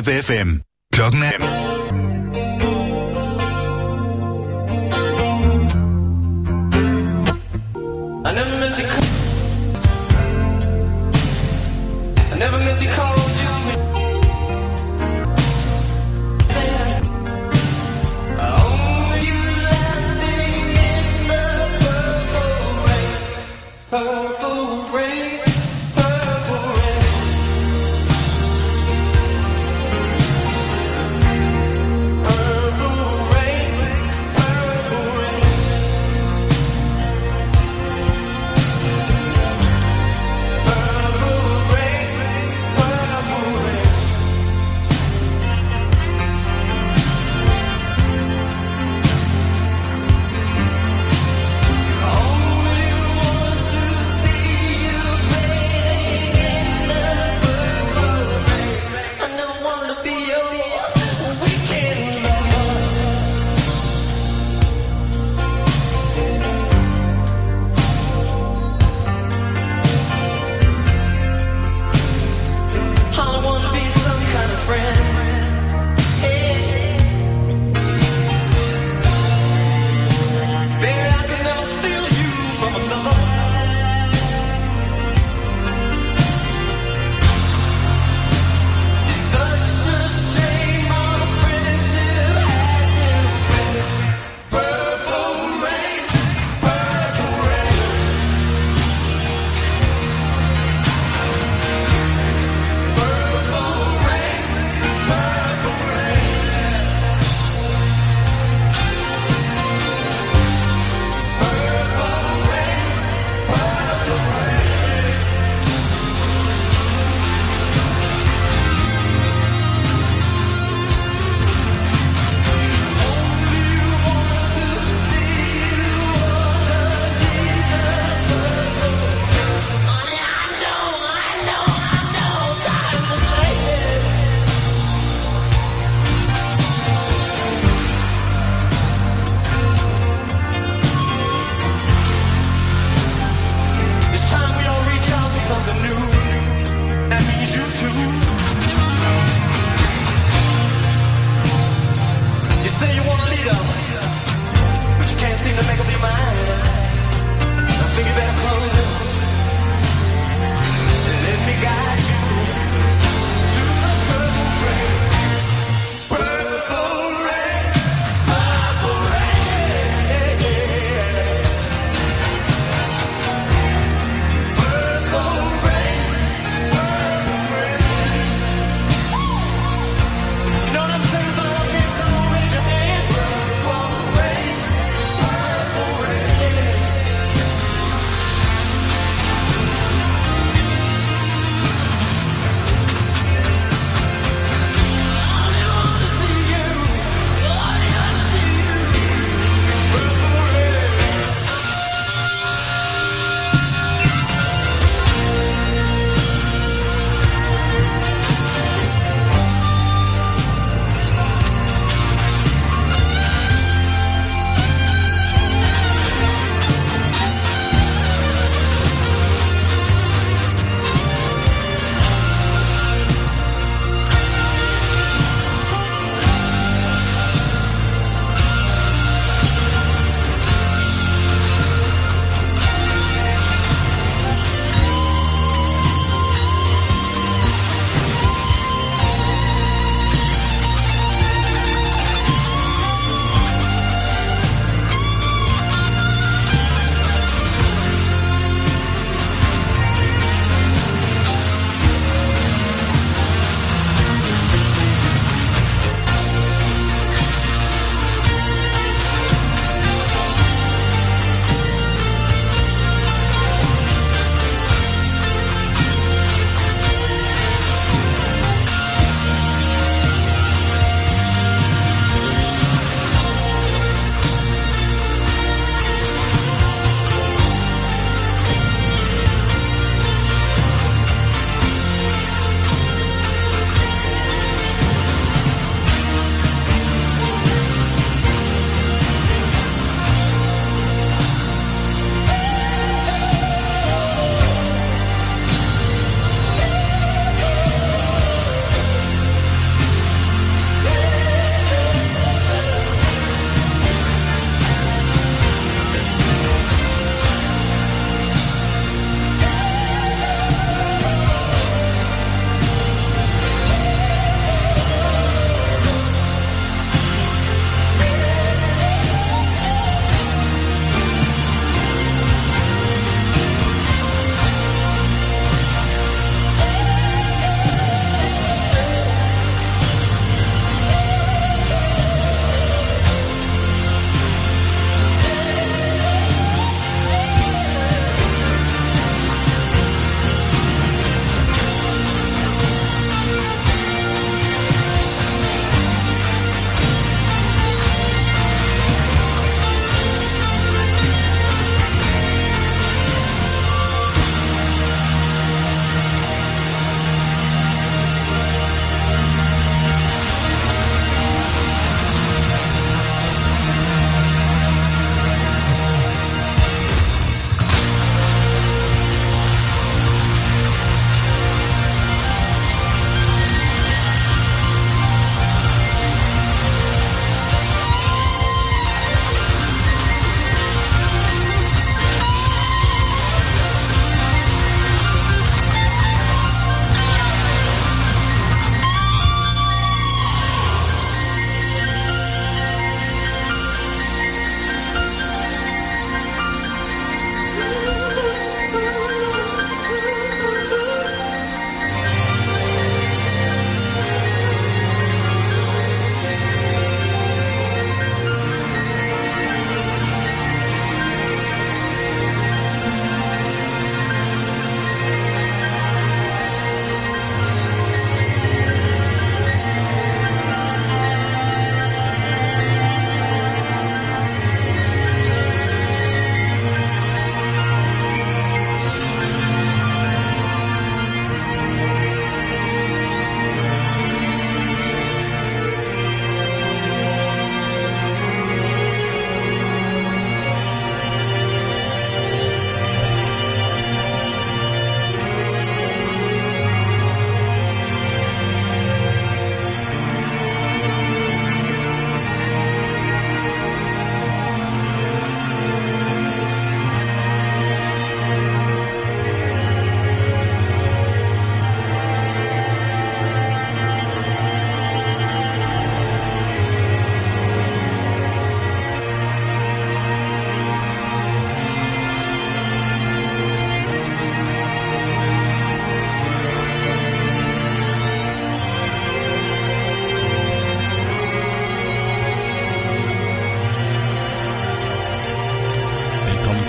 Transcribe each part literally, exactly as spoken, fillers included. Vibe F M. Klokken er...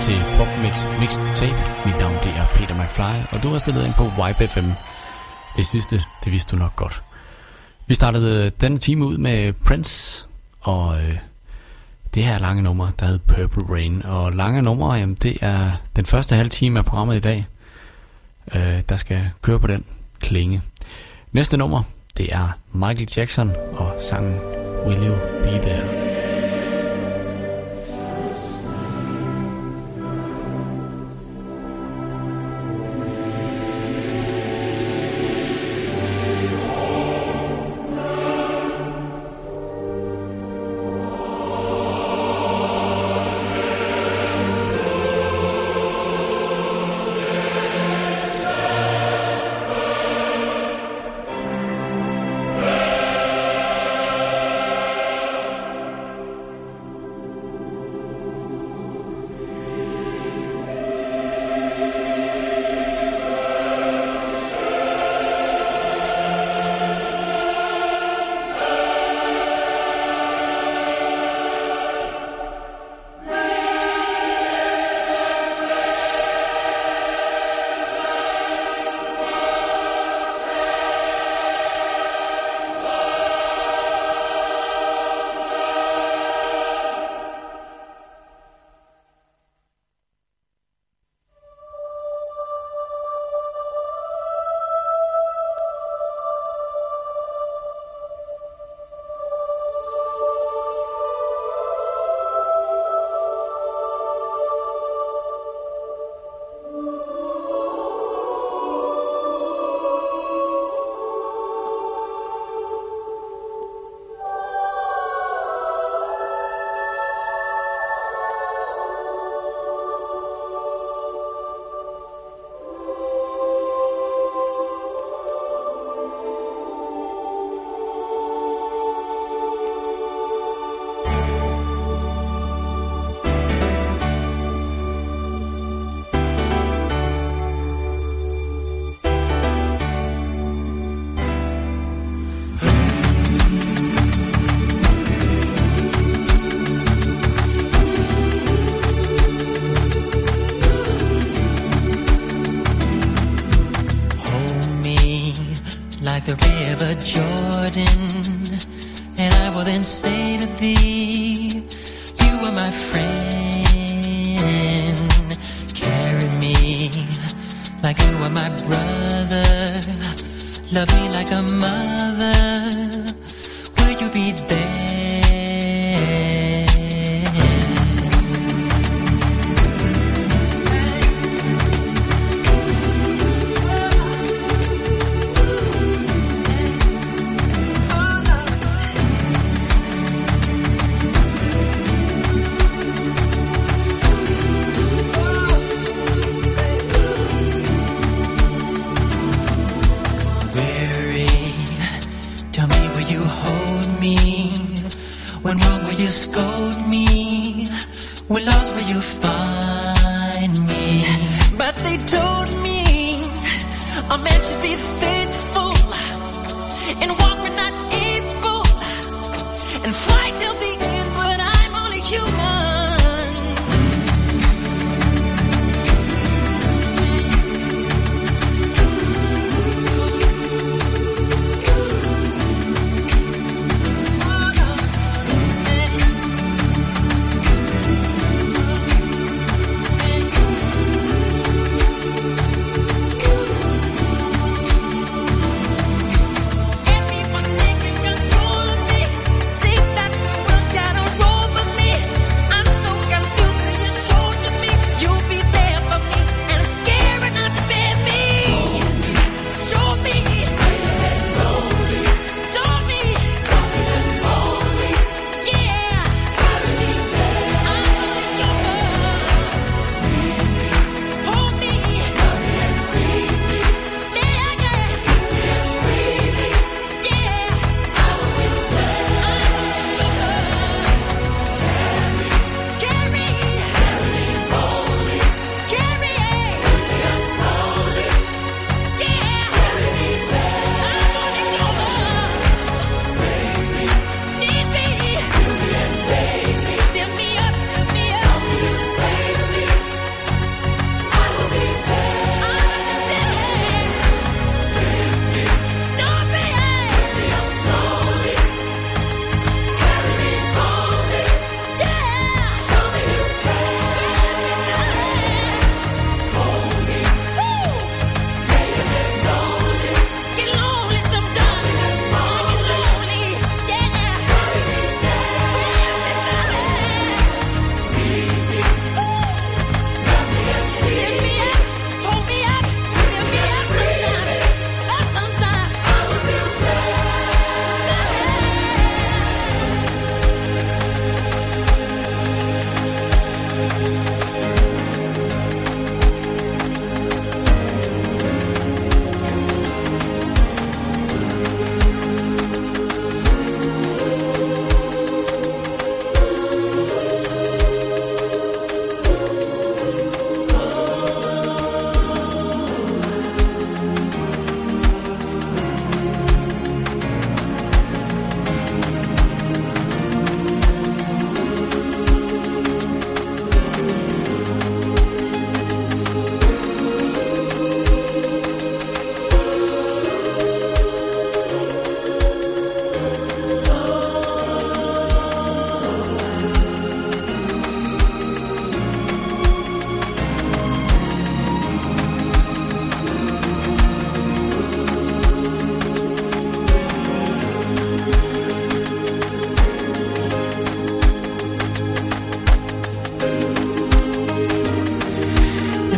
lytter til PopMix Mixtape. Mit navn det er Peter McFly, og du har stillet ind på Vibe F M. Det sidste, det vidste du nok godt. Vi startede denne time ud med Prince og øh, det her lange nummer, der hed Purple Rain. Og lange numre, jamen, det er den første halve time af programmet i dag, øh, der skal køre på den klinge. Næste nummer, det er Michael Jackson og sangen Will You Be There.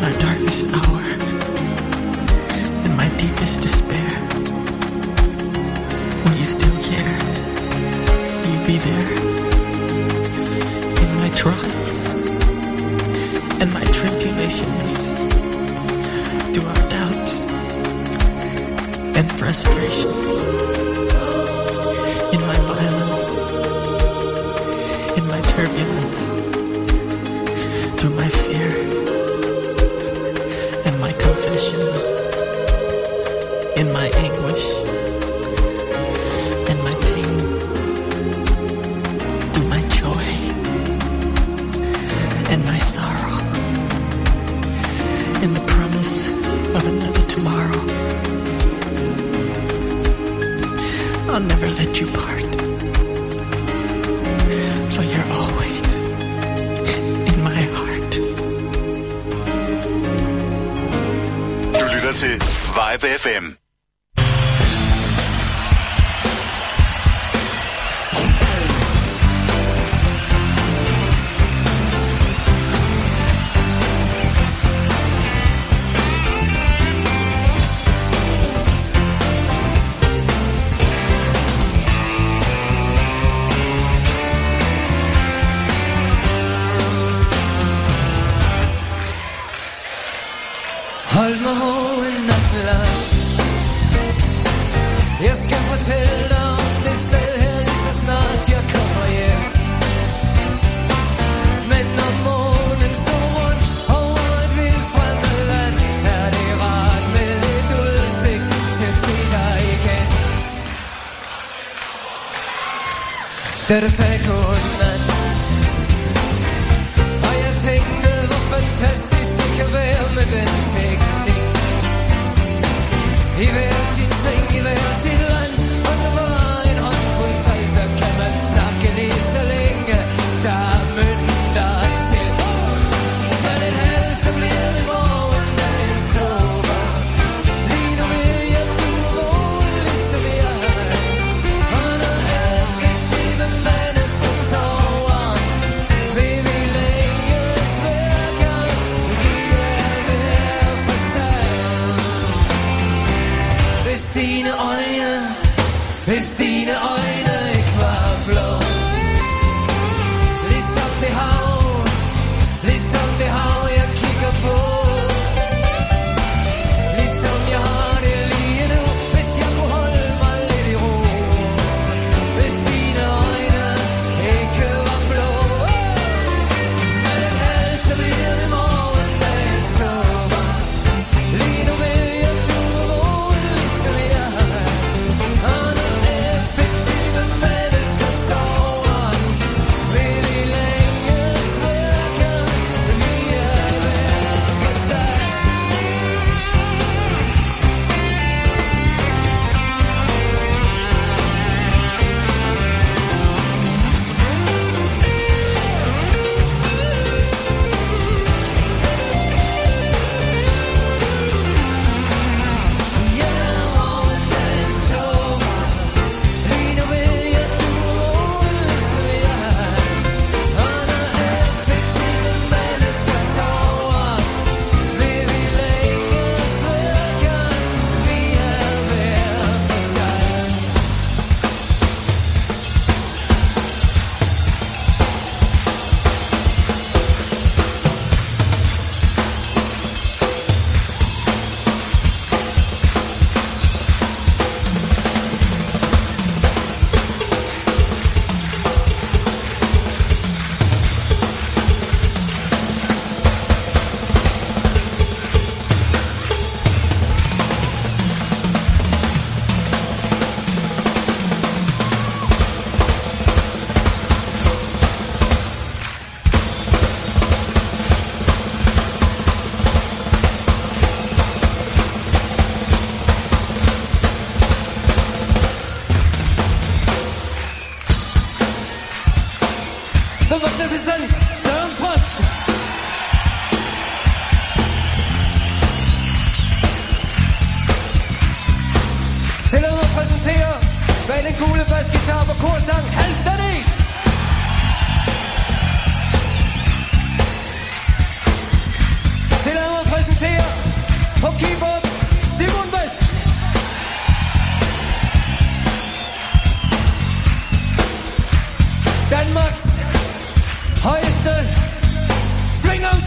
in our darkest hour, in my deepest despair. Will you still care? Will you be there? In my trials and my tribulations, through our doubts and frustrations, in my violence, in my turbulence, through my fear and my confessions, in my anguish and my pain, through my joy and my sorrow, in the promise of another tomorrow. I'll never let you part, for you're always in my heart. Du lytter til Vibe F M. Der sagde godnat, og jeg tænkte, hvor fantastisk det kan være med den teknik. I hver sin seng, i hver sit land, og så bare en håndfuld tøj, så kan man snakke lige så længe, der er mønter til. Når det handler, så bliver det morgen dagens tober. Lige nu ved jeg, du er vågen, ligesom jeg har. Og når effektive mennesker sover, vil vi længes hver gang, vi er hver for sig. Hvis dine øjne, hvis dine øjne ikke var blå, ligesom det hav, ligesom det hav, jeg kigger på, ligesom jeg har det lige nu, hvis jeg kunne holde mig lidt i ro. Hvis dine øjne ikke var blå, når den halv, så bliver det morgen dagens tåber. Lige nu ved jeg, du er vågen, ligesom jeg har. Og når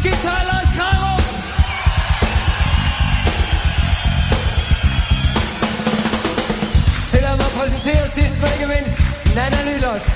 Gibt Hallos Karo. Tillad mig at præsentere sidst, men ikke mindst, Nana Lytters.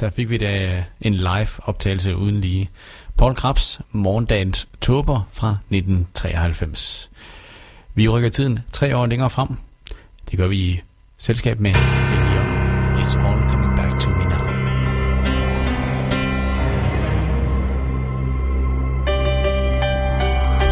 Der fik vi da en live-optagelse uden lige. Paul Krabs, Morgendagens Tåber fra nitten treoghalvfems. Vi rykker tiden tre år længere frem. Det gør vi i selskab med Stilion. It's all coming back to me now. It's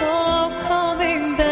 all coming back.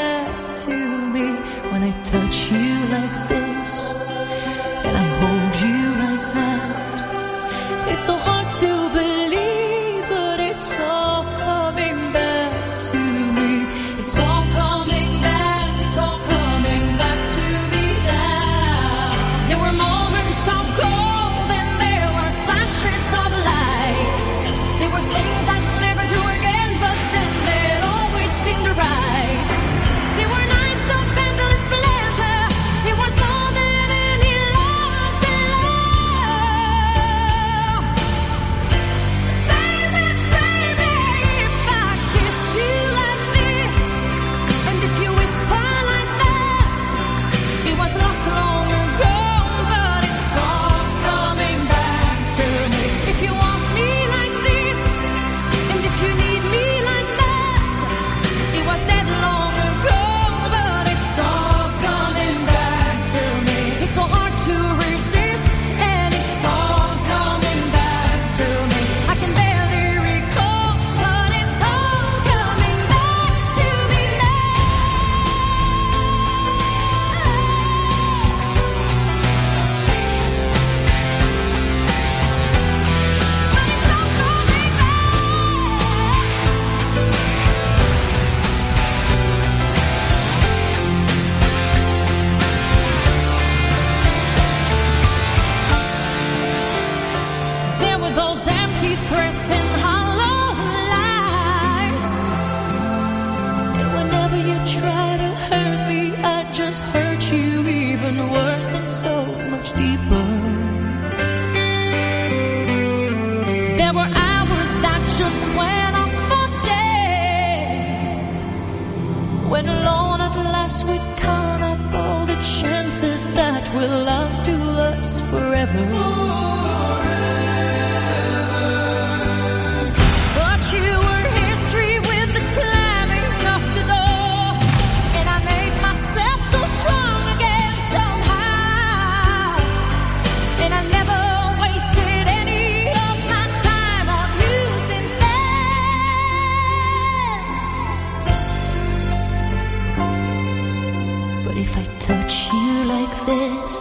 But if I touch you like this,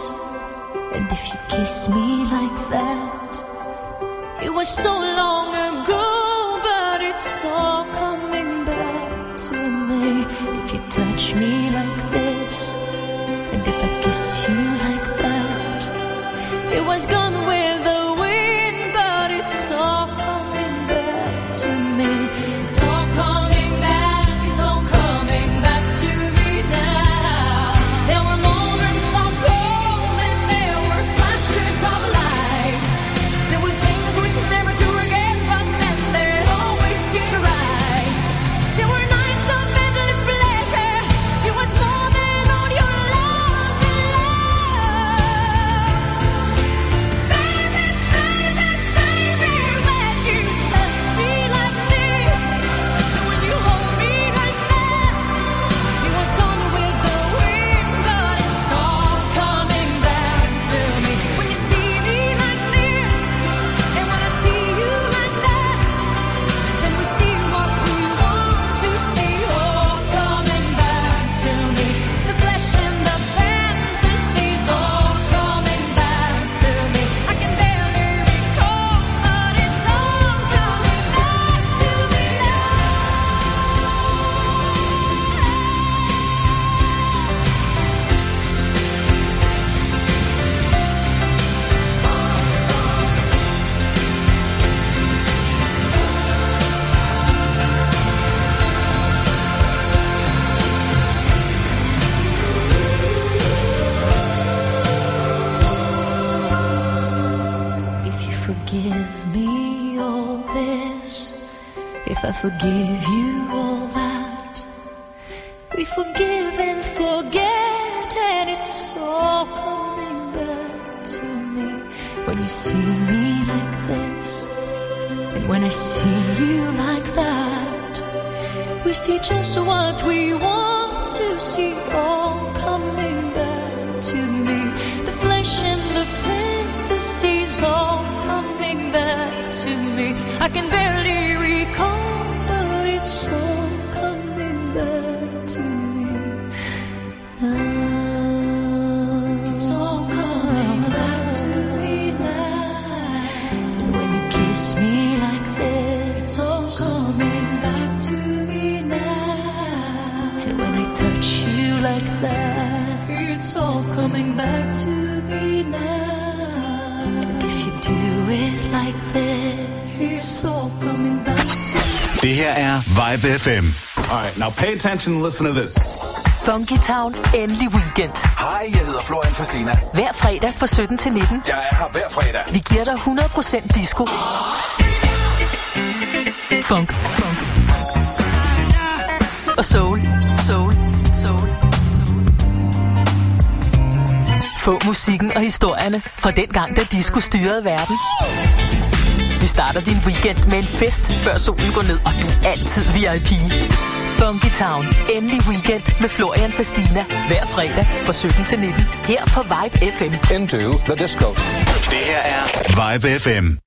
and if you kiss me like that, it was so long ago, but it's all coming back to me. If you touch me like this, and if I kiss you like that, it was gone with the wind, but it's all coming back to me. It's all coming. Forgive you all that we forgive and forget, and it's all coming back to me. When you see me like this, and when I see you like that, we see just what we want to see, all coming back to me. The flesh and the fantasies, all coming back to me. I can barely recall, it's all coming back to me now. It's all coming back to me now. And when you kiss me like this, it's all coming back to me now. And when I touch you like that, it's all coming back to me now. And if you do it like this, it's all coming back to me. Det her er Vibe F M. Alright, now pay attention and listen to this. Funky Town, endelig weekend. Hej, jeg hedder Florian Fastina. Hver fredag fra sytten til nitten. Jeg er her hver fredag. Vi giver dig hundrede procent disco. Funk, funk. Og soul, soul, soul, soul. Få musikken og historierne fra dengang, da disco styrede verden. Vi starter din weekend med en fest, før solen går ned, og du er altid V I P. Funky Town. Endelig weekend med Florian Fastina. Hver fredag fra sytten til nitten. Her på Vibe F M. Into the disco. Det her er Vibe F M.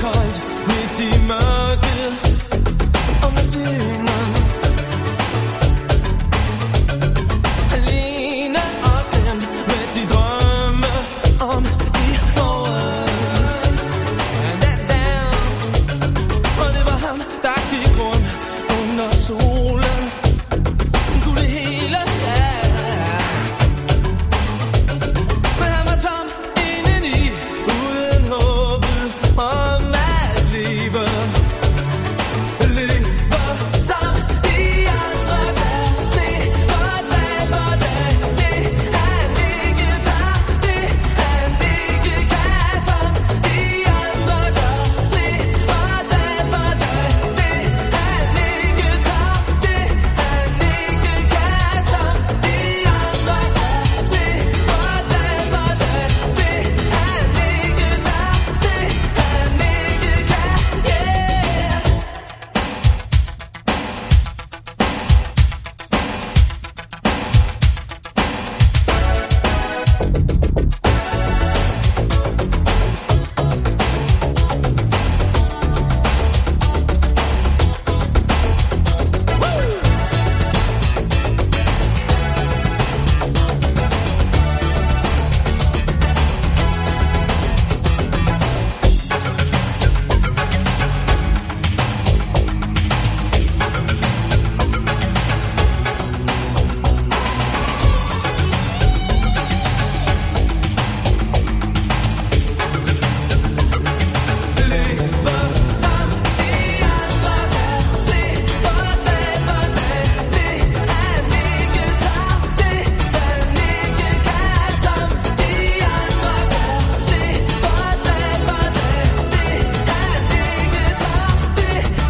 koldt midt i mørket under dynen. Alene og dem med de drømme om i morgen. Da, da. Og det var ham, der gik rundt under solen. Kunne det hele være. Men han var tom indeni, uden håbet om at leve. Leve som de andre gør. Lever dag for dag. Det han ikke tager, det han ikke kan. Som de andre gør. Lever dag for dag. Det han ikke tager, det han ikke kan. Som de andre gør.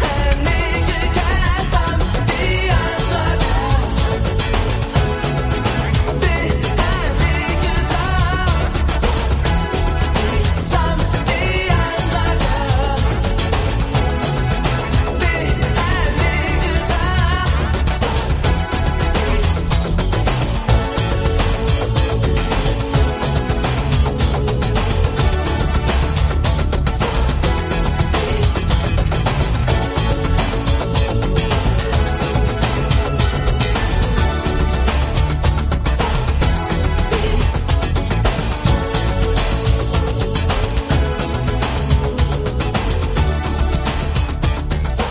Lever dag for dag. Det han ikke tager, det han ikke kan. Yeah.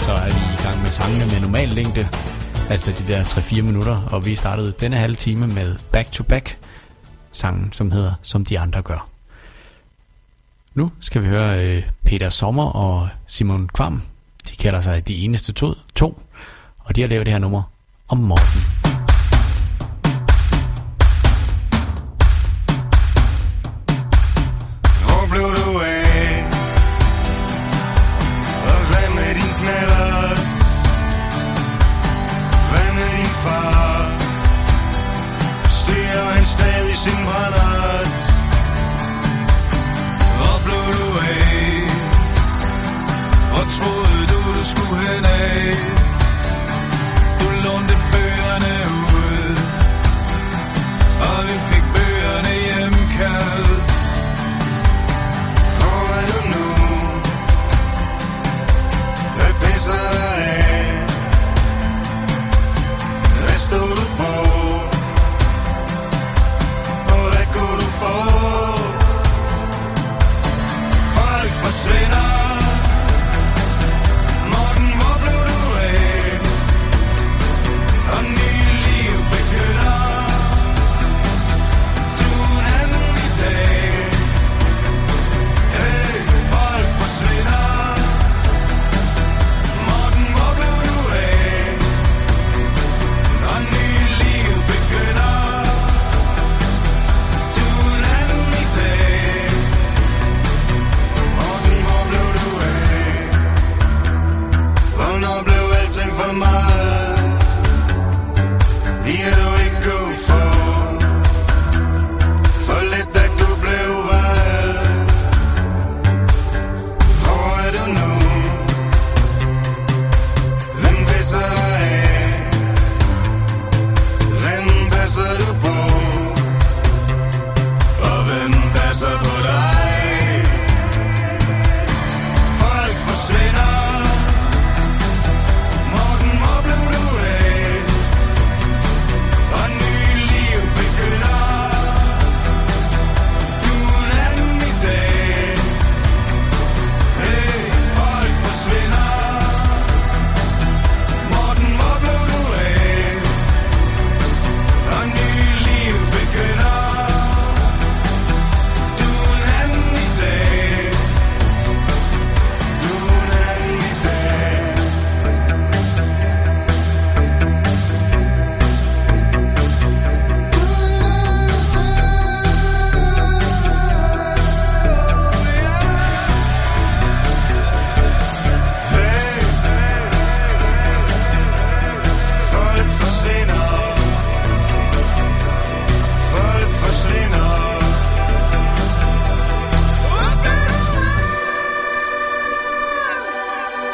Så er vi i gang med sangene med normal længde, altså de der tre fire minutter, og vi startede denne halve time med Back to Back, sangen som hedder Som de andre gør. Nu skal vi høre øh, Peter Sommer og Simon Kvam. De kalder sig De Eneste to, to, og de har lavet det her nummer om morgenen. Morgen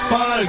folk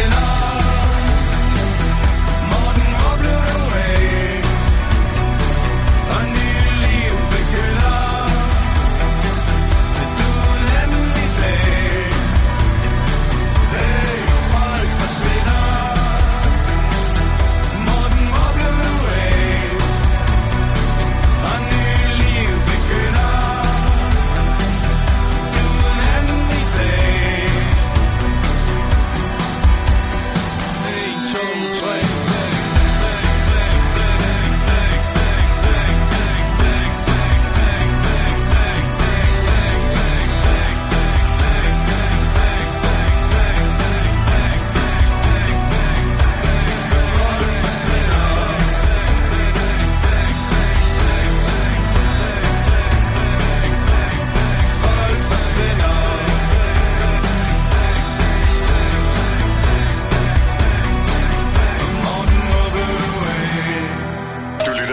Morten oplever af, og nye liv begynder. Vil du lande i dag? Hey, folk forsvinder. Morten oplever af, og nye liv begynder. Du lande i dag.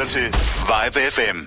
Til Vibe F M.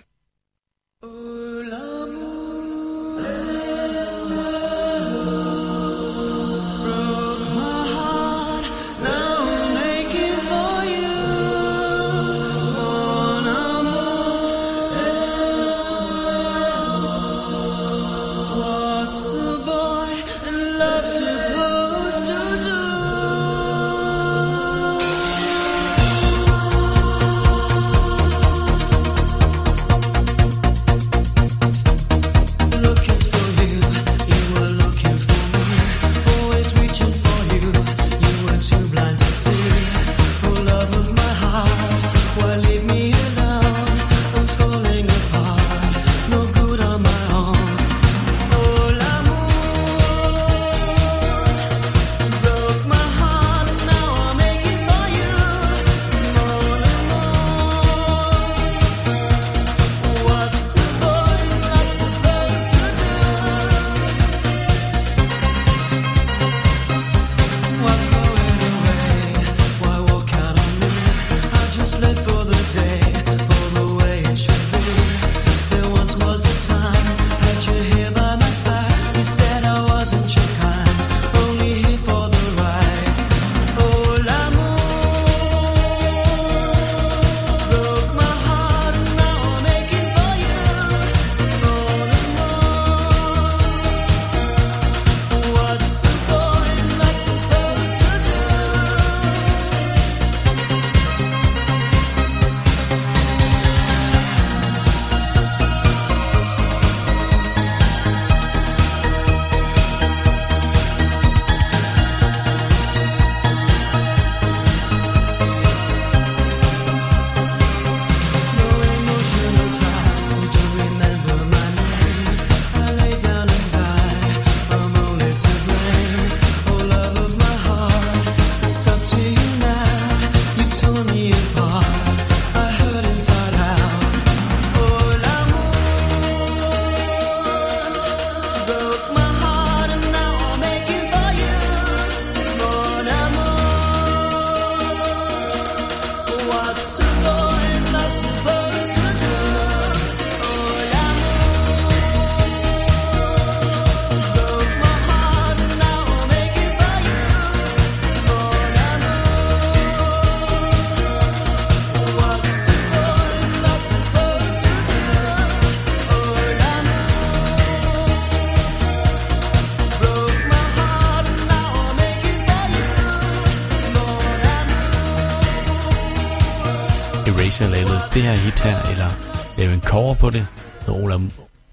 Det her hit her, eller det er jo en cover på det,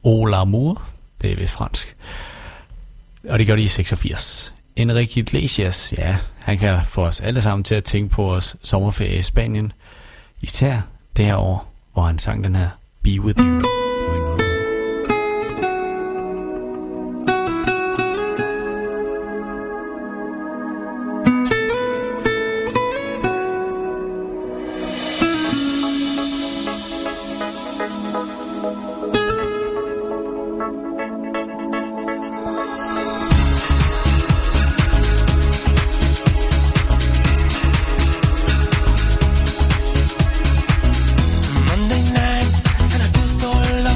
Ola Moore, det er vist fransk, og det gør de i seksogfirs. Enrique Iglesias, ja, han kan få os alle sammen til at tænke på vores sommerferie i Spanien, især det her år, hvor han sang den her Be With You. Monday night and I feel so alone.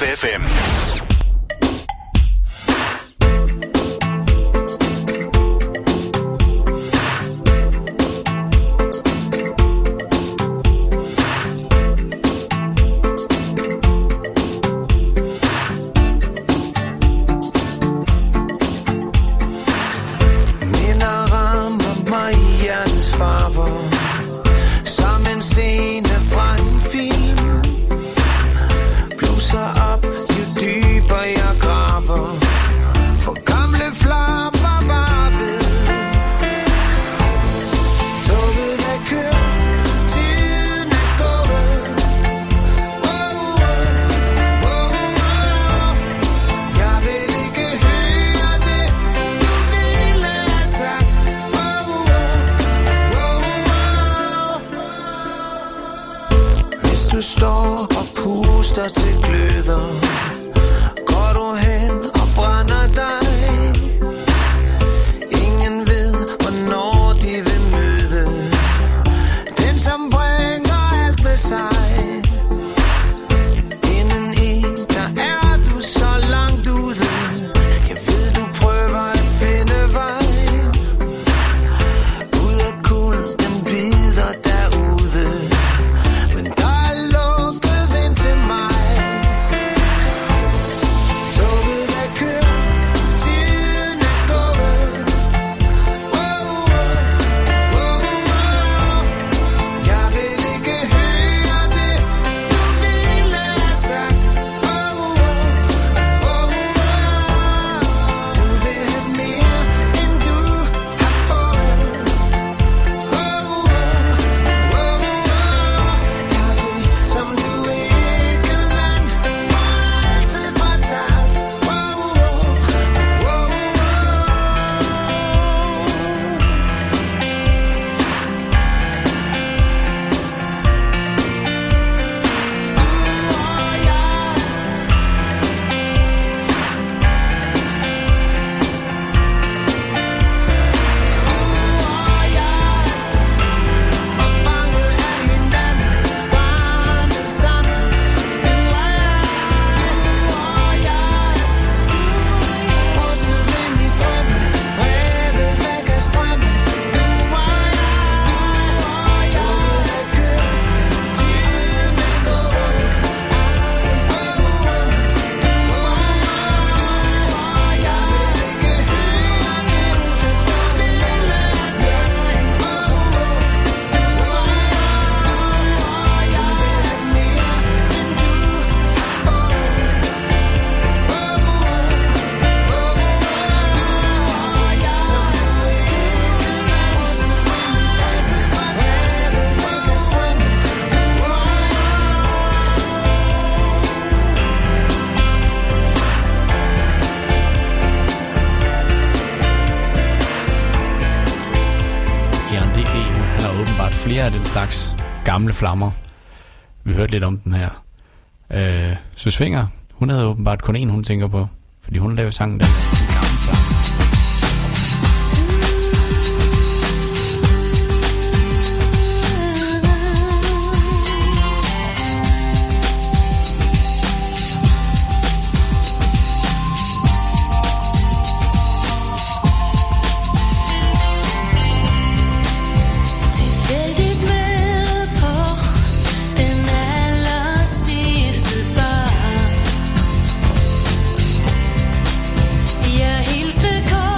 Vibe F M. Slags gamle flammer. Vi hørte lidt om den her. Øh, så Svinger, hun havde åbenbart kun en, hun tænker på, fordi hun lavede sangen der. Here's the call.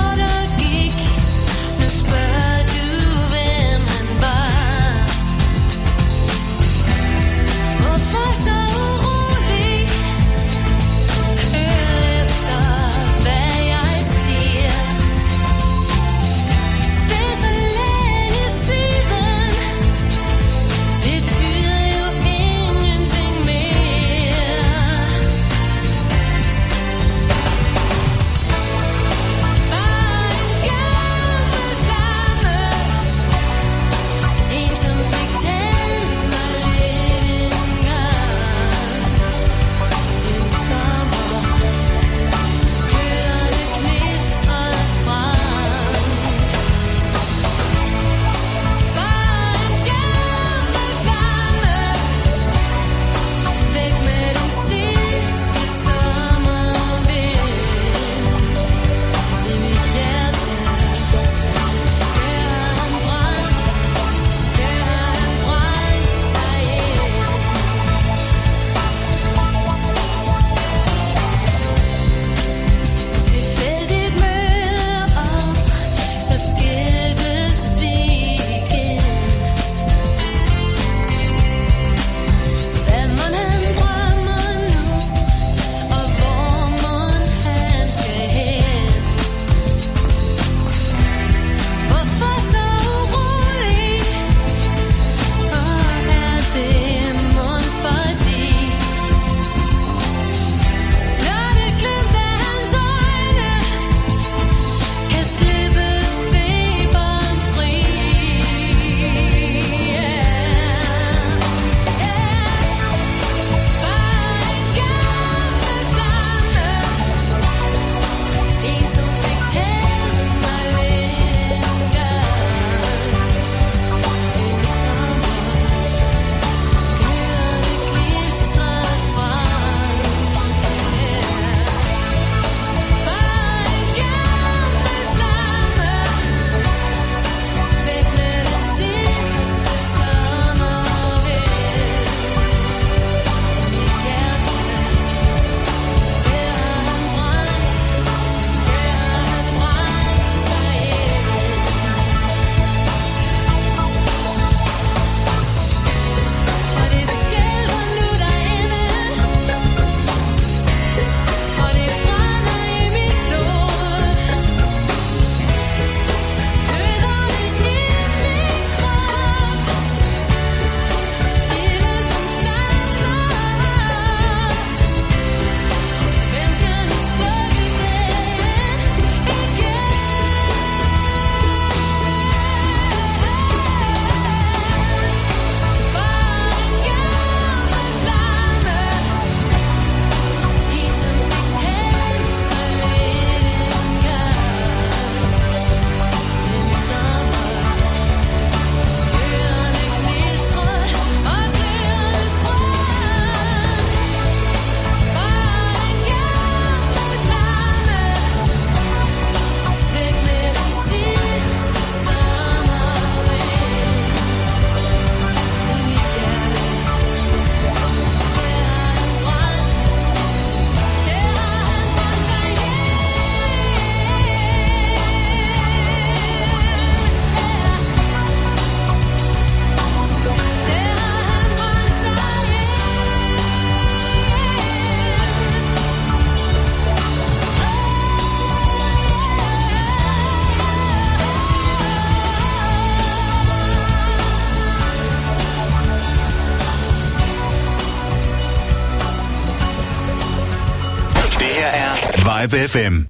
Vibe F M.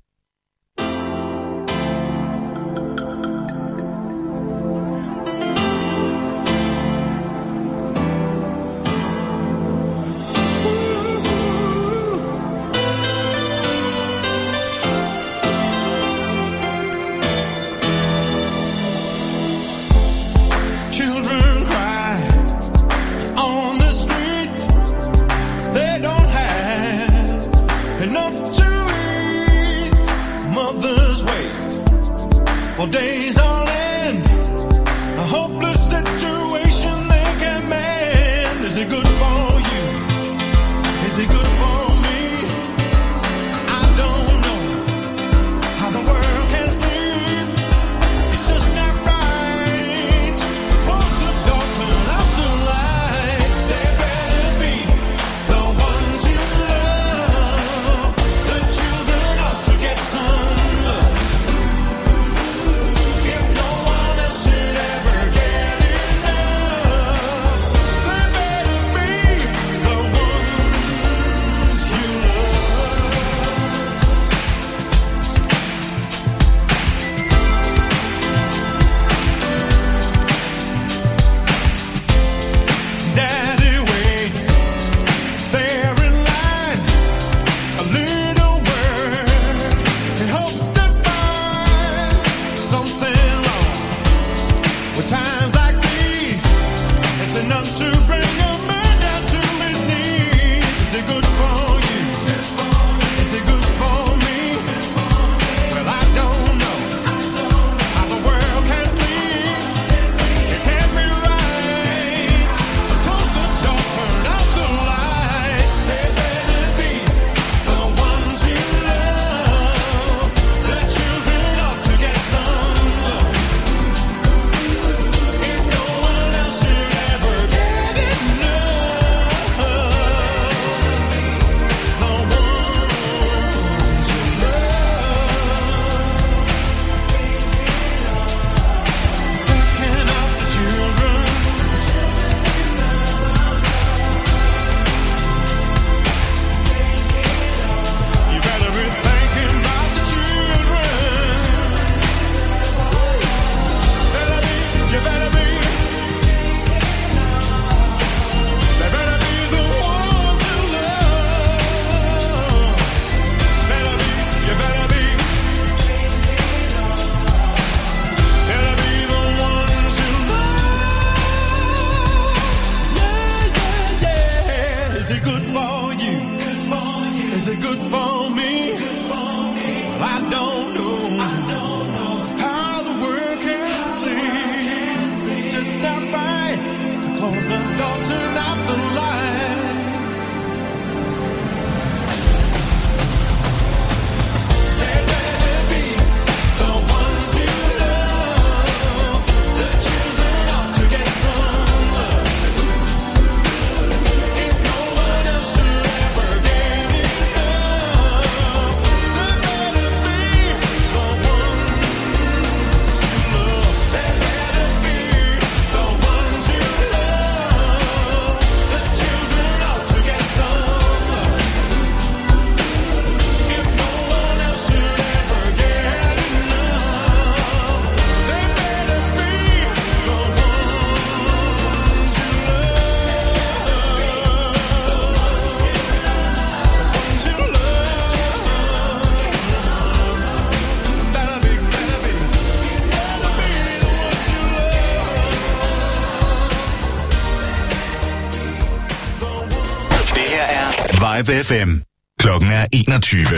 Vibe F M. Klokken er enogtyve.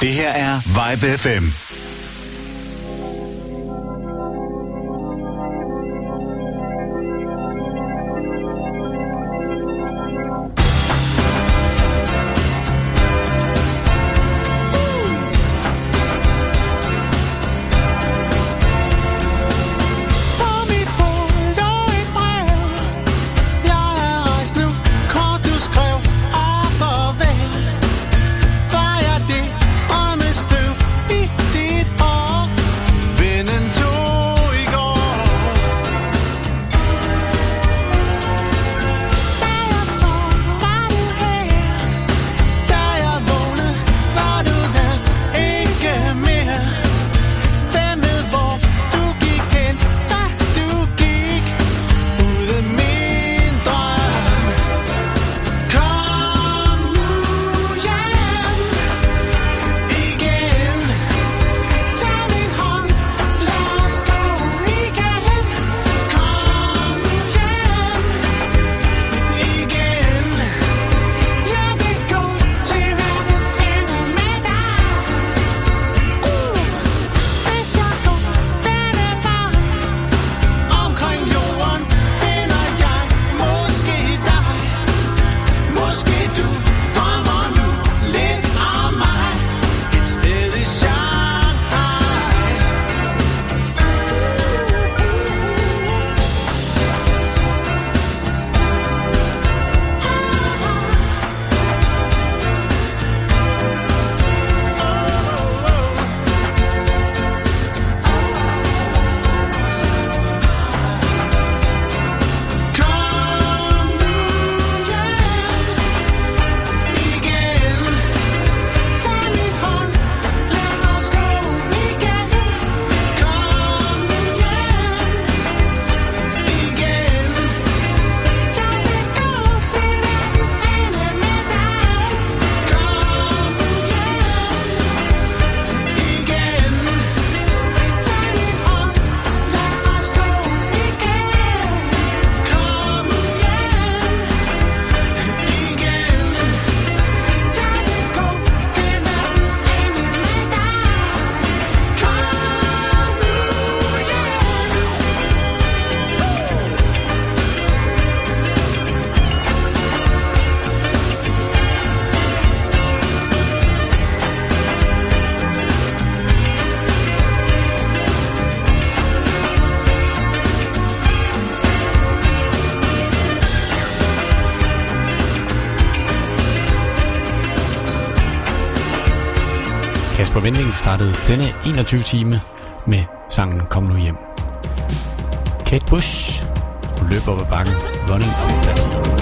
Det her er Vibe F M. Ti Kasper Winding startede denne enogtyve time med sangen Kom nu hjem. Kate Bush, hun løber op ad bakken, Running Up That Hill.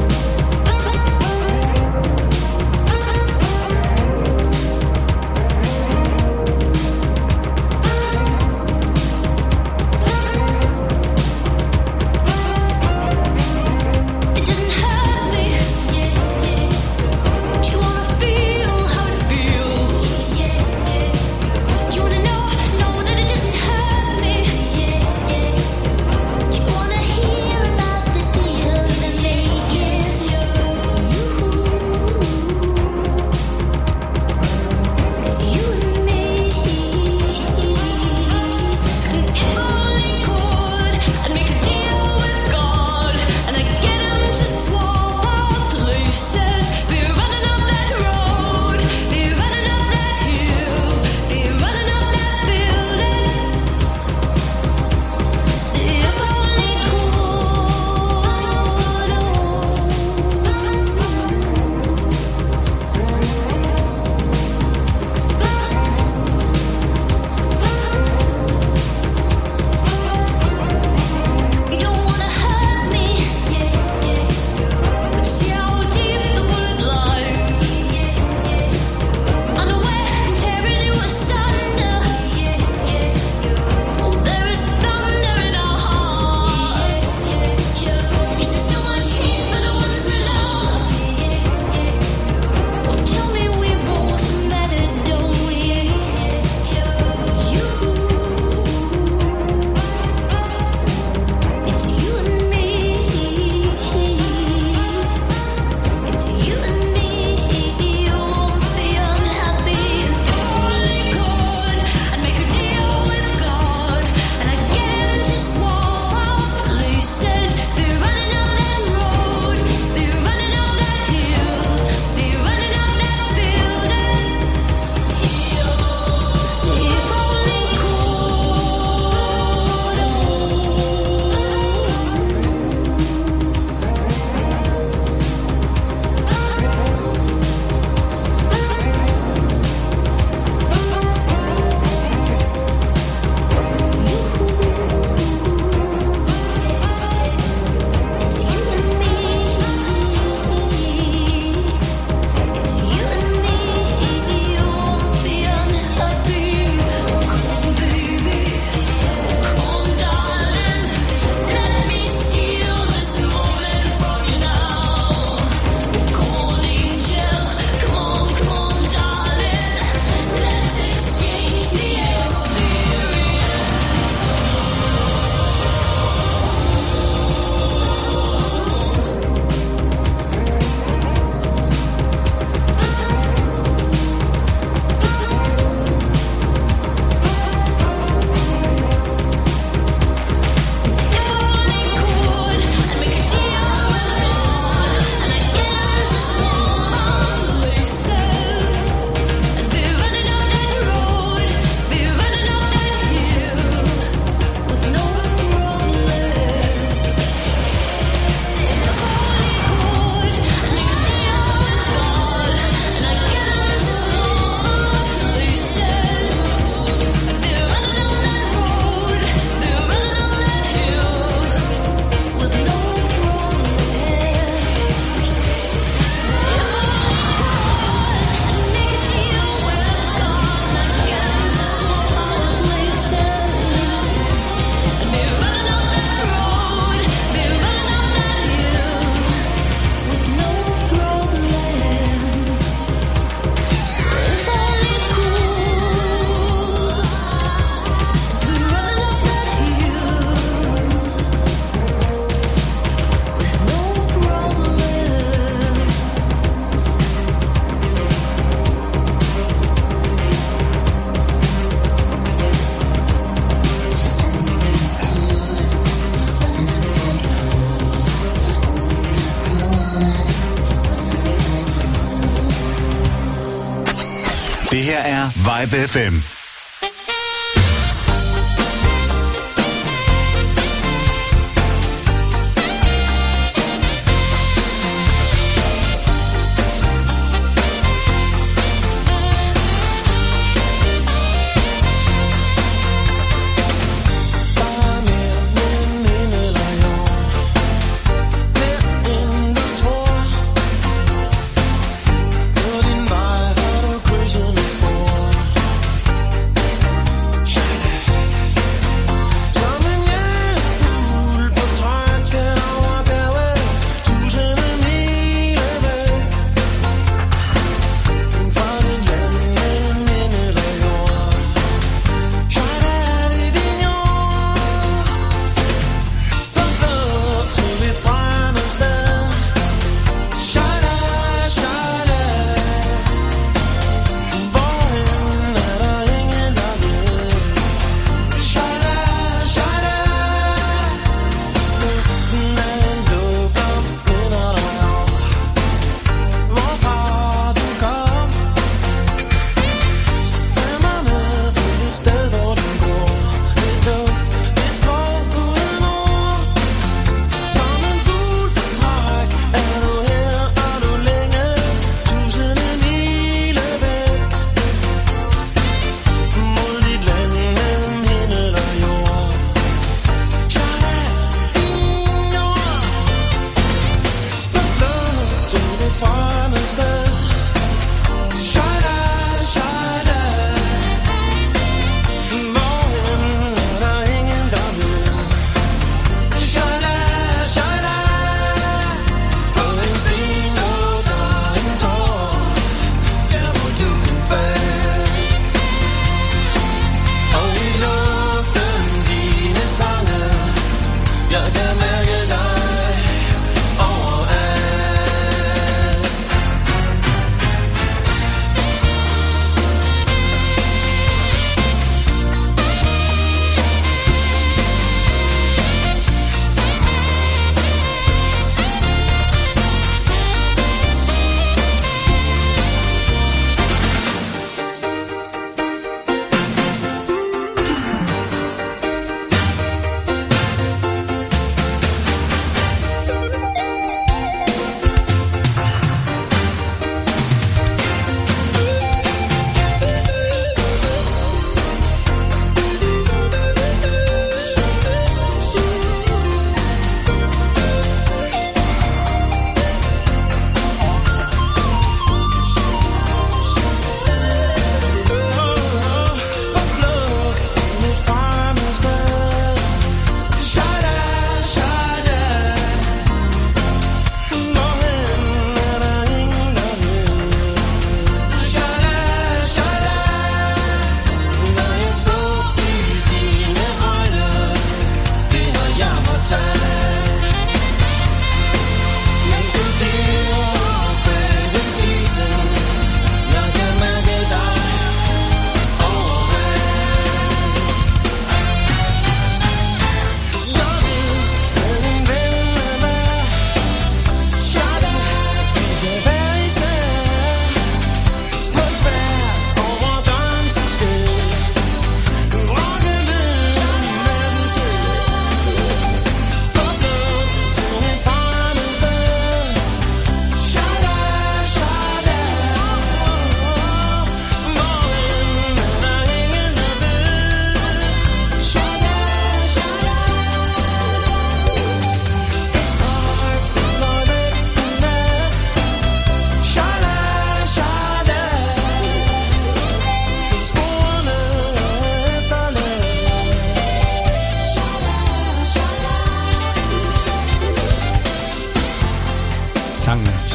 Vibe F M.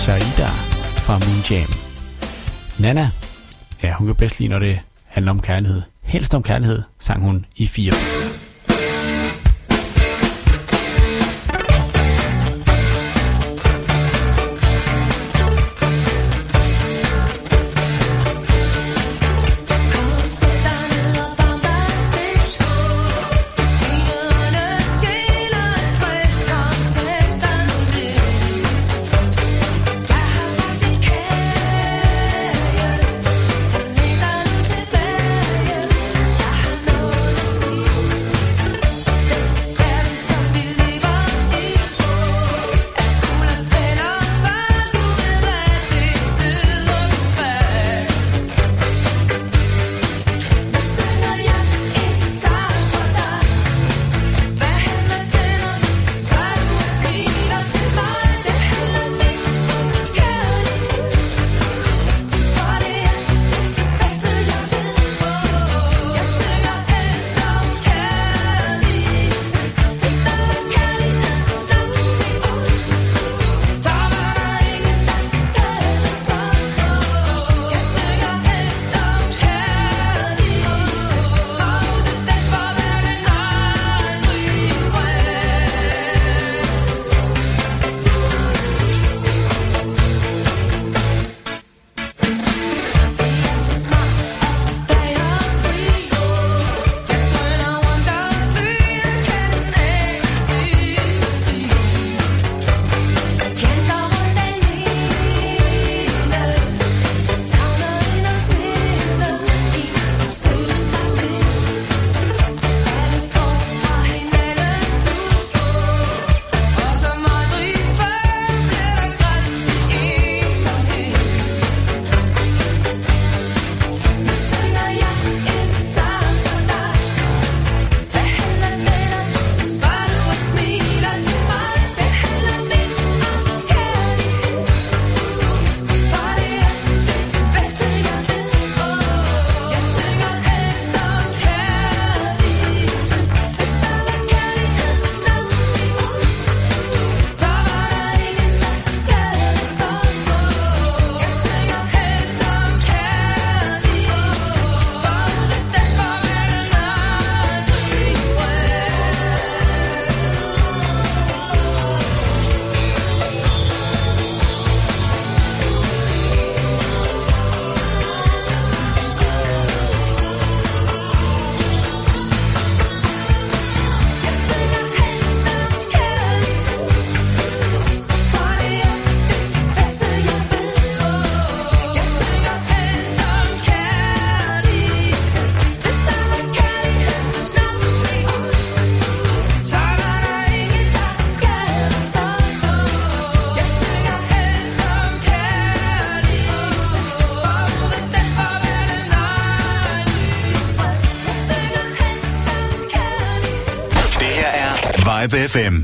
Saida fra Moon Jam. Nana, ja, hun kan bedst lide, når det handler om kærlighed. Helst om kærlighed, sang hun i fire. Vibe F M.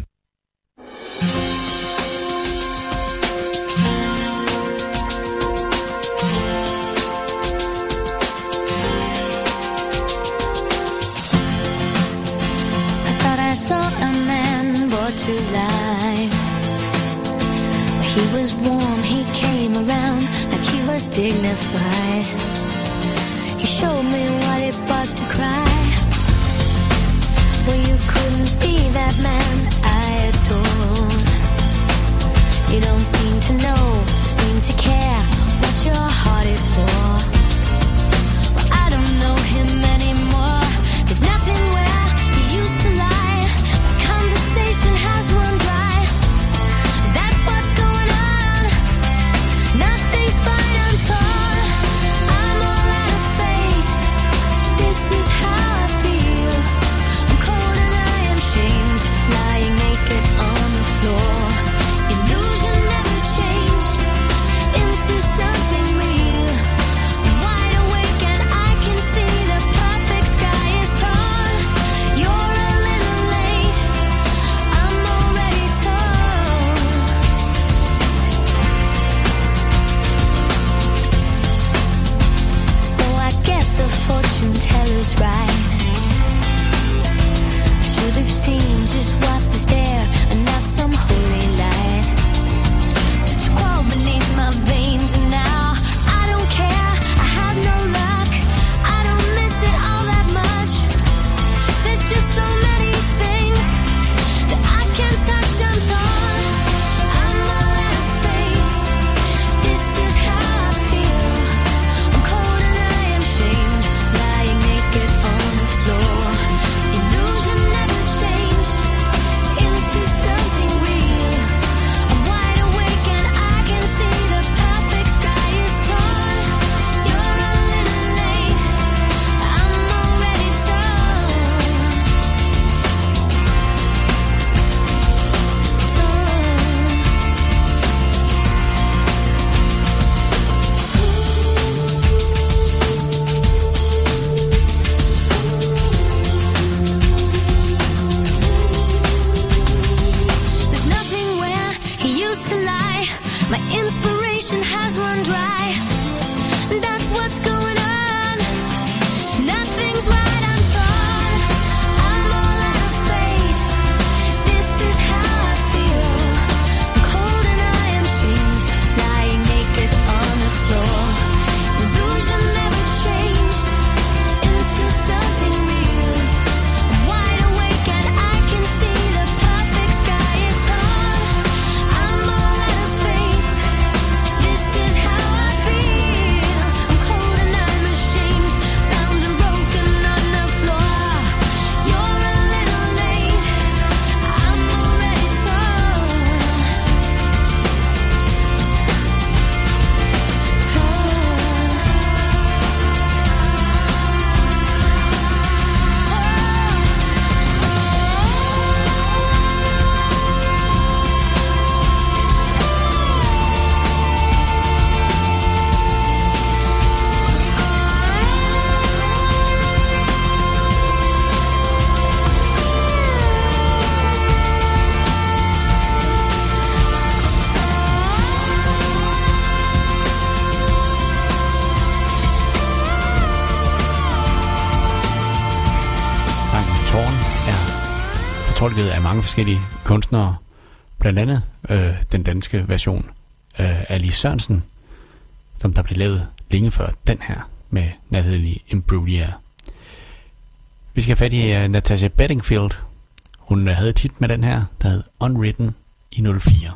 Just what is there, and not some holy light. But you crawl beneath fortolket af mange forskellige kunstnere, blandt andet øh, den danske version af Ali Sørensen, som der blev lavet længe før den her med Natalie Imbruglia. Vi skal have fat i uh, Natasha Bedingfield. Hun uh, havde et hit med den her, der hed Unwritten i nul fire.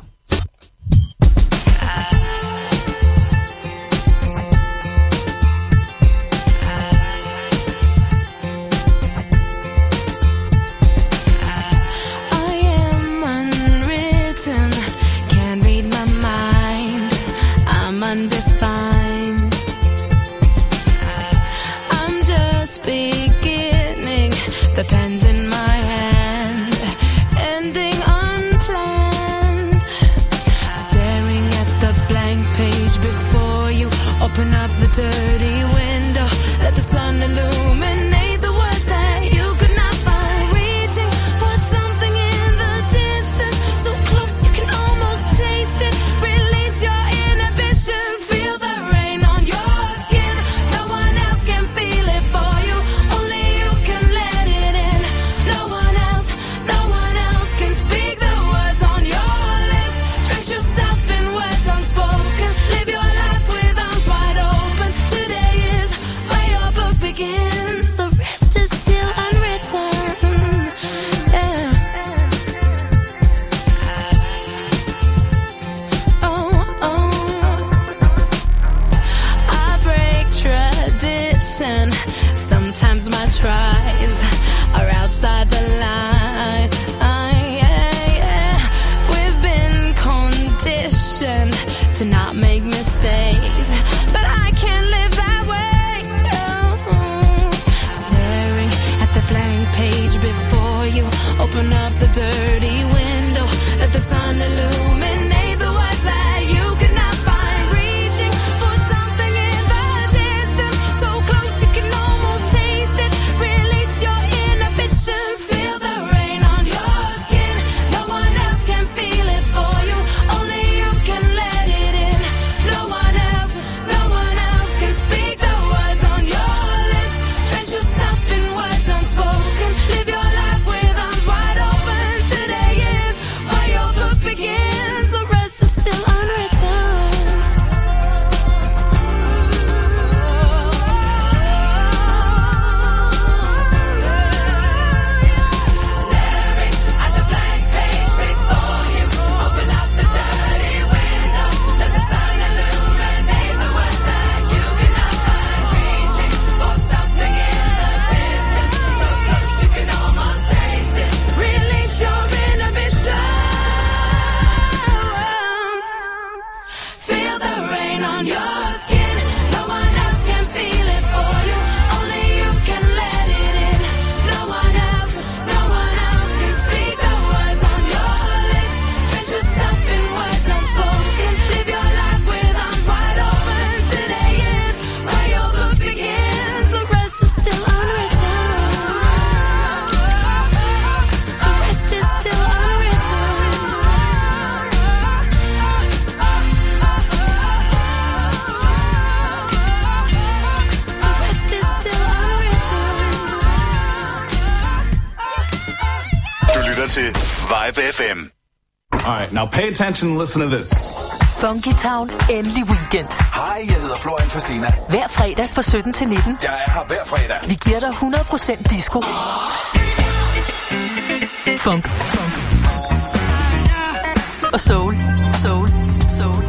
F M. All right, now pay attention and listen to this. Funky Town, endelig weekend. Hej, jeg hedder Florian Fastina. Hver fredag fra sytten til nitten. Jeg er her hver fredag. Vi giver dig hundrede procent disco. Funk. Funk. Og soul. Soul. Soul.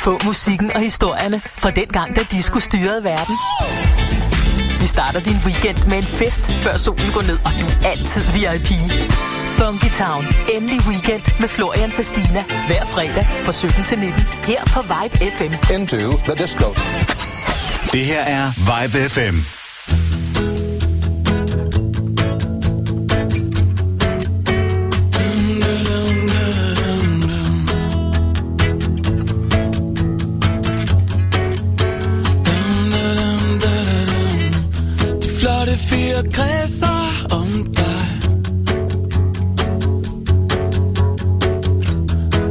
Få musikken og historierne fra dengang, da disco styrede verden. Vi starter din weekend med en fest, før solen går ned, og du er altid V I P. Funky Town. Endelig weekend med Florian Fastina. Hver fredag fra sytten til nitten. Her på Vibe F M. Into the disco. Det her er Vibe F M. Kredser om dig.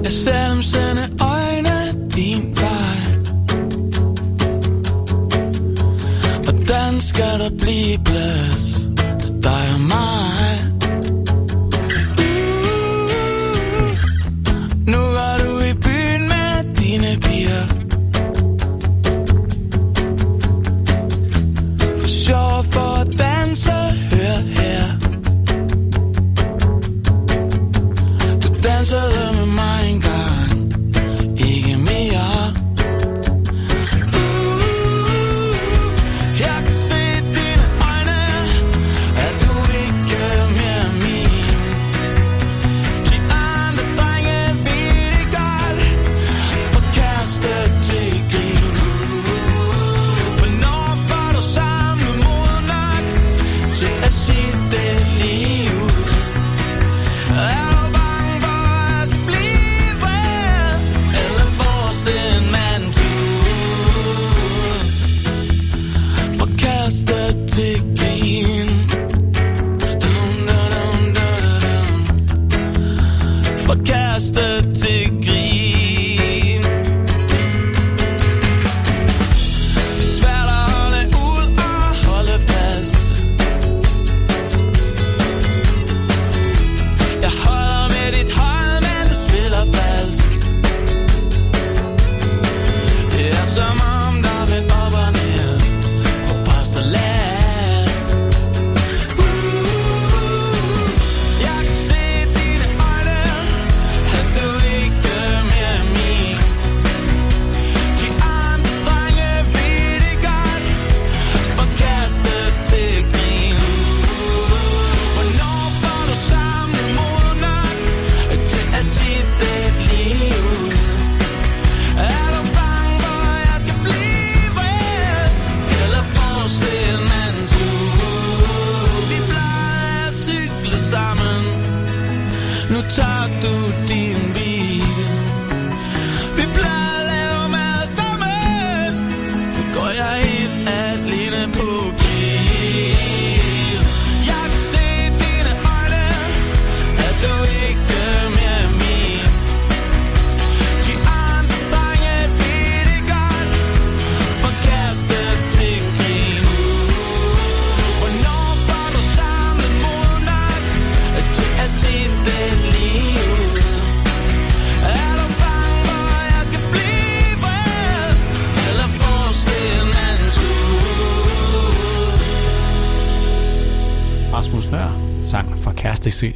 Jeg ser dem sende øjne din vej. Hvordan skal der blive plads til dig og mig. Nu var du i byen med dine piger, for sjov for at danse, hør her. Du dansede med mig engang, ikke mere.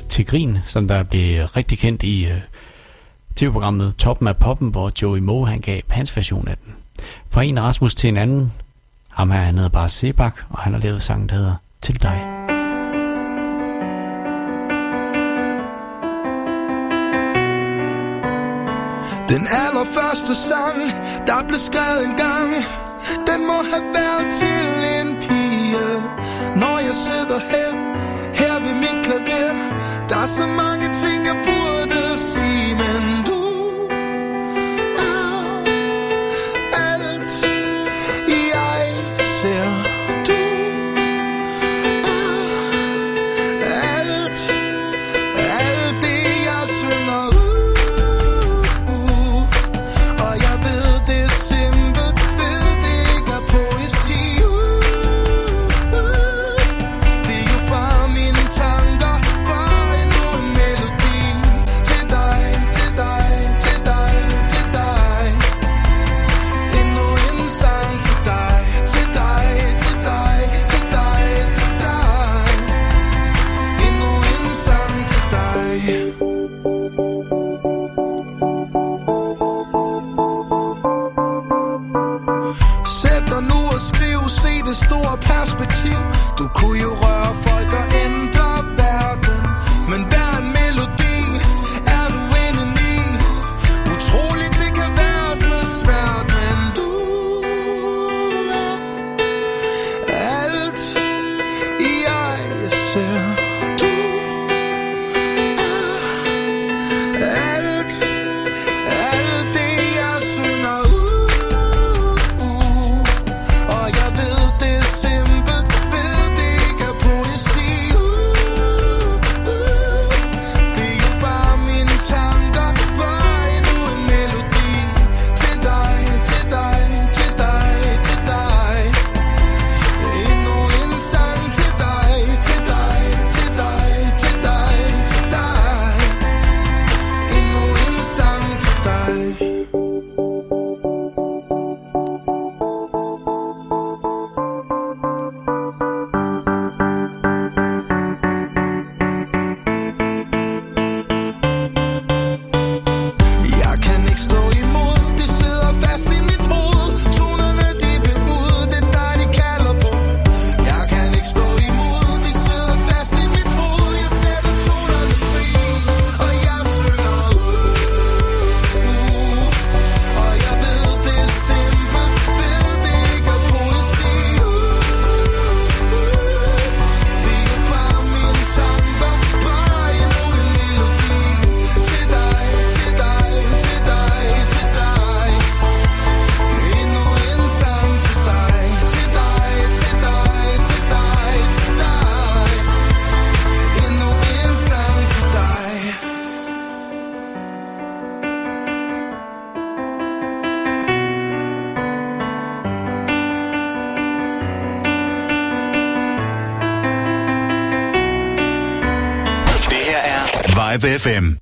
Til grin, som der blev rigtig kendt i øh, tv-programmet Toppen af Poppen, hvor Joey Moe han gav hans version af den. Fra en Rasmus til en anden. Ham her, han hedder bare Sebak, og han har lavet sangen, der hedder Til dig. Den allerførste sang, der blev skrevet engang, den må have været til en pige. Når jeg sidder her Her ved mit klaver, der er så mange ting, jeg burde sige, men du er alt, jeg ser. Du er alt, alt det, jeg synger ud. Og jeg ved, det er simpelt, ved det ikke er poesi. Store perspektiv. Du kunne jo røre folk og ændre verden, men hver en melodi er du inden i. Utroligt det kan være så svært, men du er alt, jeg ser. Du er alt, alt det jeg synger ud. Og jeg ved simpelt, ved det ikke er poesi. Vibe F M.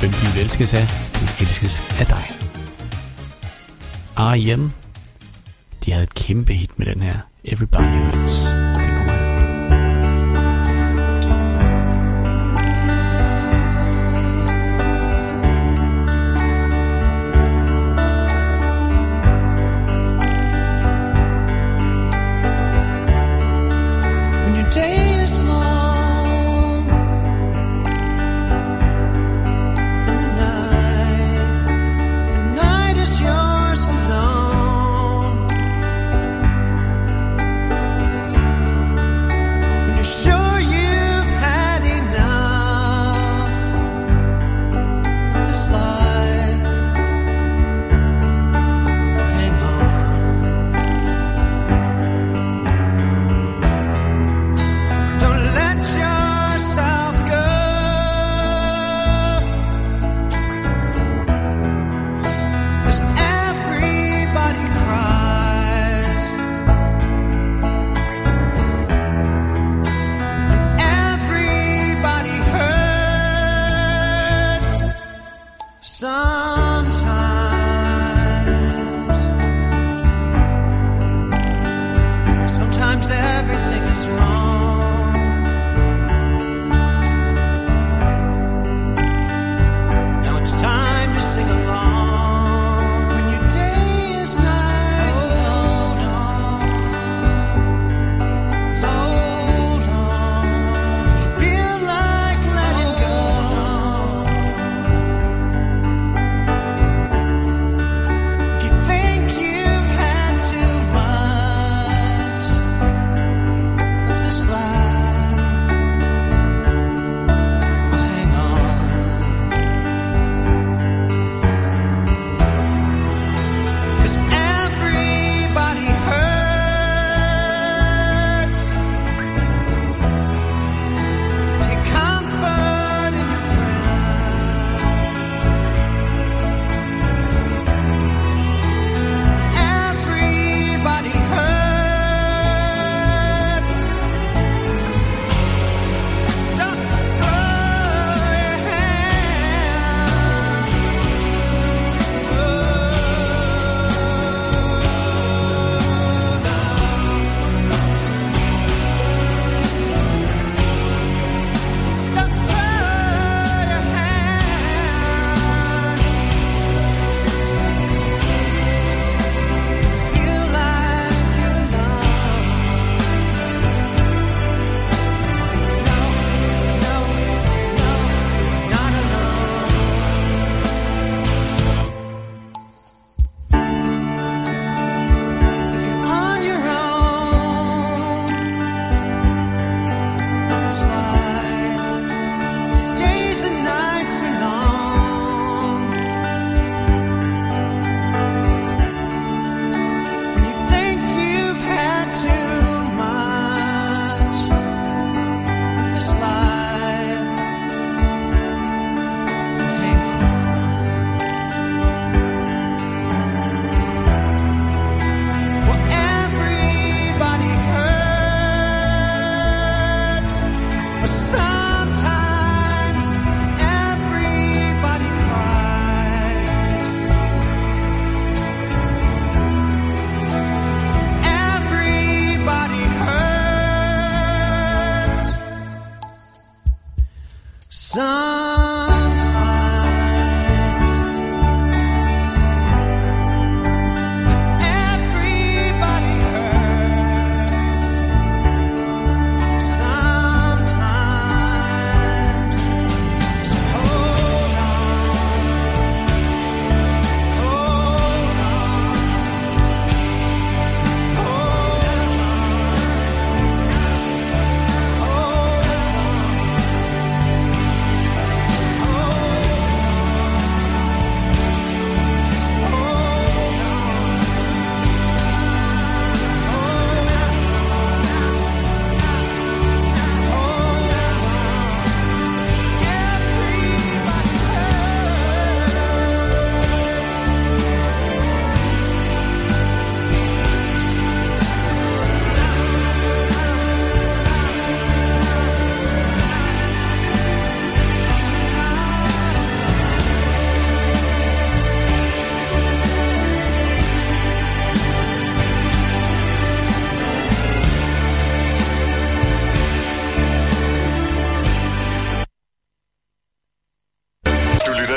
Hvem de elskes af, de elskes af dig. R E M, de havde et kæmpe hit med den her Everybody Hurts.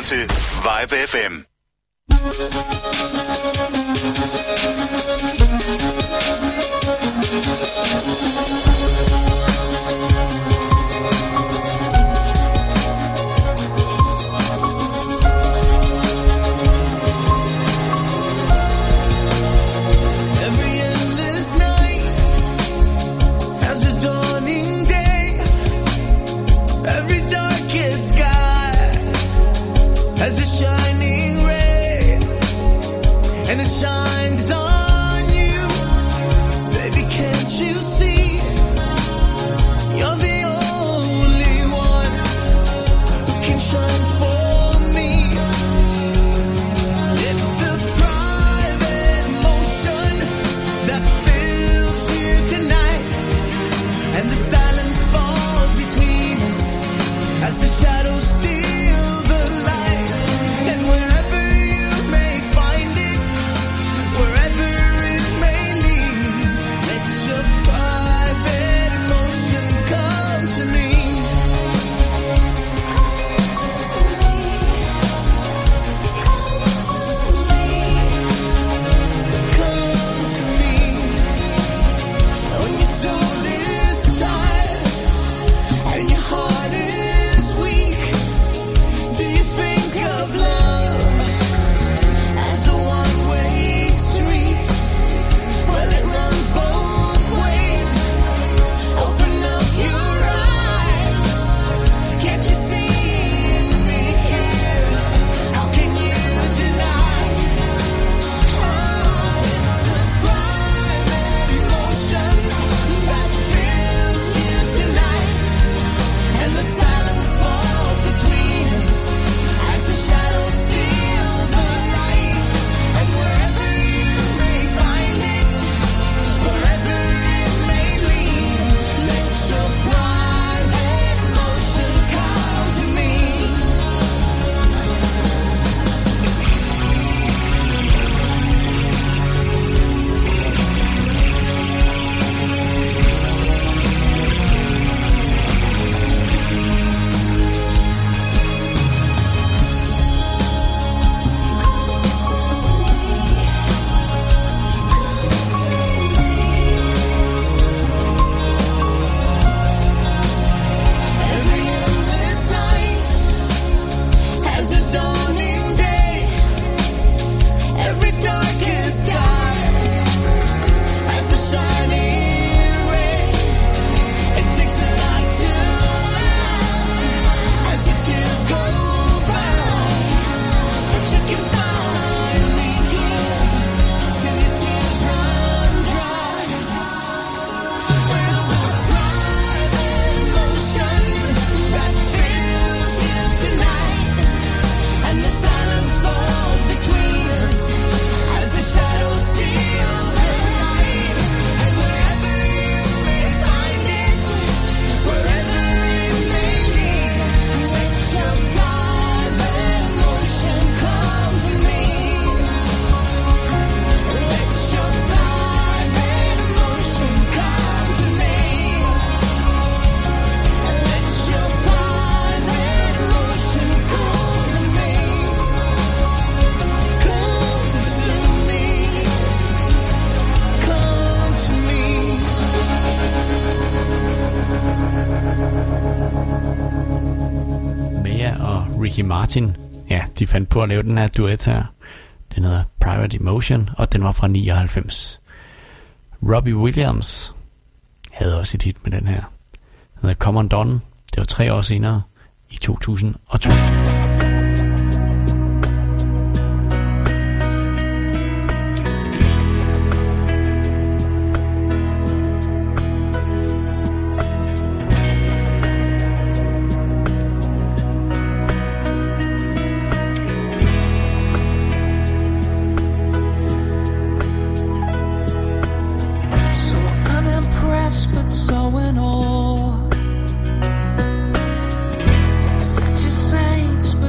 til Vibe F M. Martin, ja, de fandt på at lave den her duet her. Den hedder Private Emotion, og den var fra nioghalvfems. Robbie Williams havde også et hit med den her. Den hedder Come On Down. Det var tre år senere, i to tusind og to. Such a saint,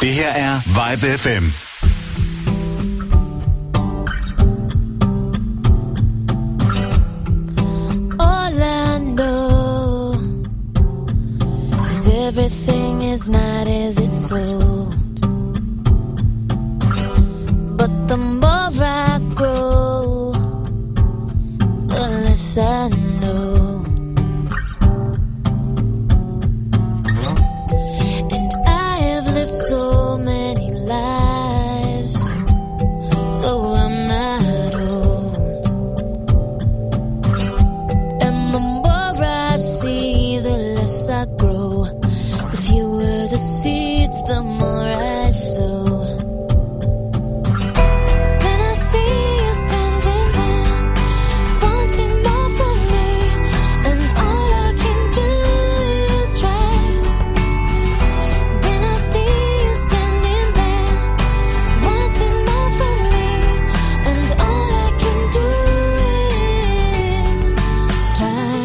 Det her er Vibe F M. Everything is not as it's sold, but the more I grow, the less I know. And I have lived so many lives, though I'm not old. And the more I see, the less I grow. The seeds, the more I sow. Then I see you standing there, wanting more from me, and all I can do is try. Then I see you standing there, wanting more from me, and all I can do is try.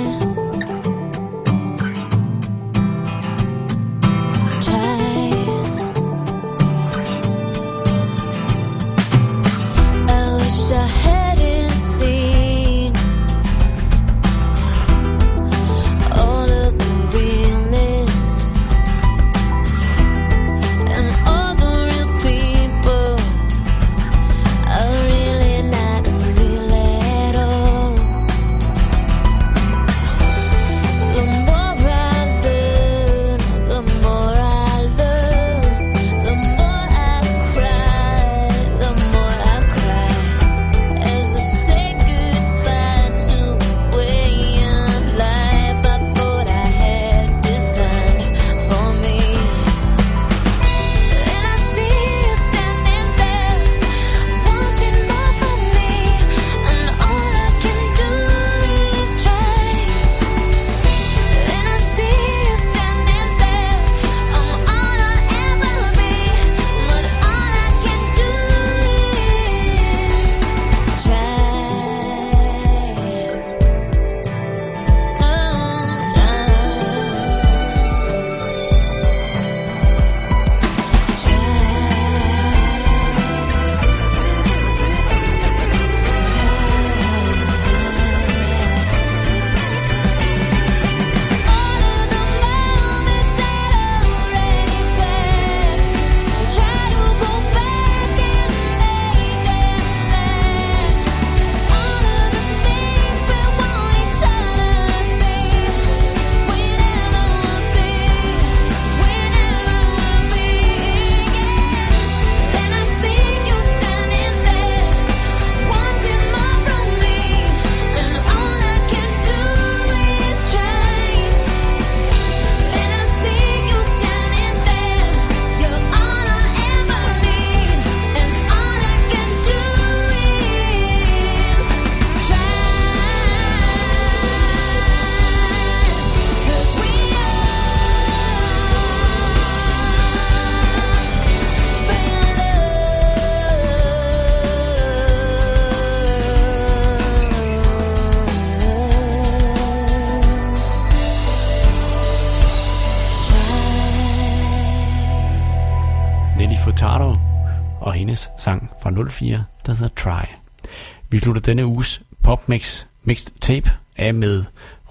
Sang fra nul fire, der hedder Try. Vi slutter denne uges PopMix Mixed Tape af med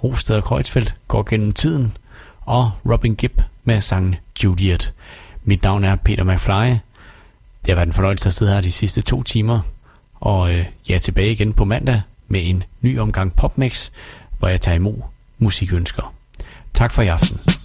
Rostad og Kreuzfeldt går gennem tiden og Robin Gibb med sangen Juliet. Mit navn er Peter McFly. Det har været en fornøjelse at sidde her de sidste to timer, og øh, jeg er tilbage igen på mandag med en ny omgang PopMix, hvor jeg tager imod musikønsker. Tak for i aften.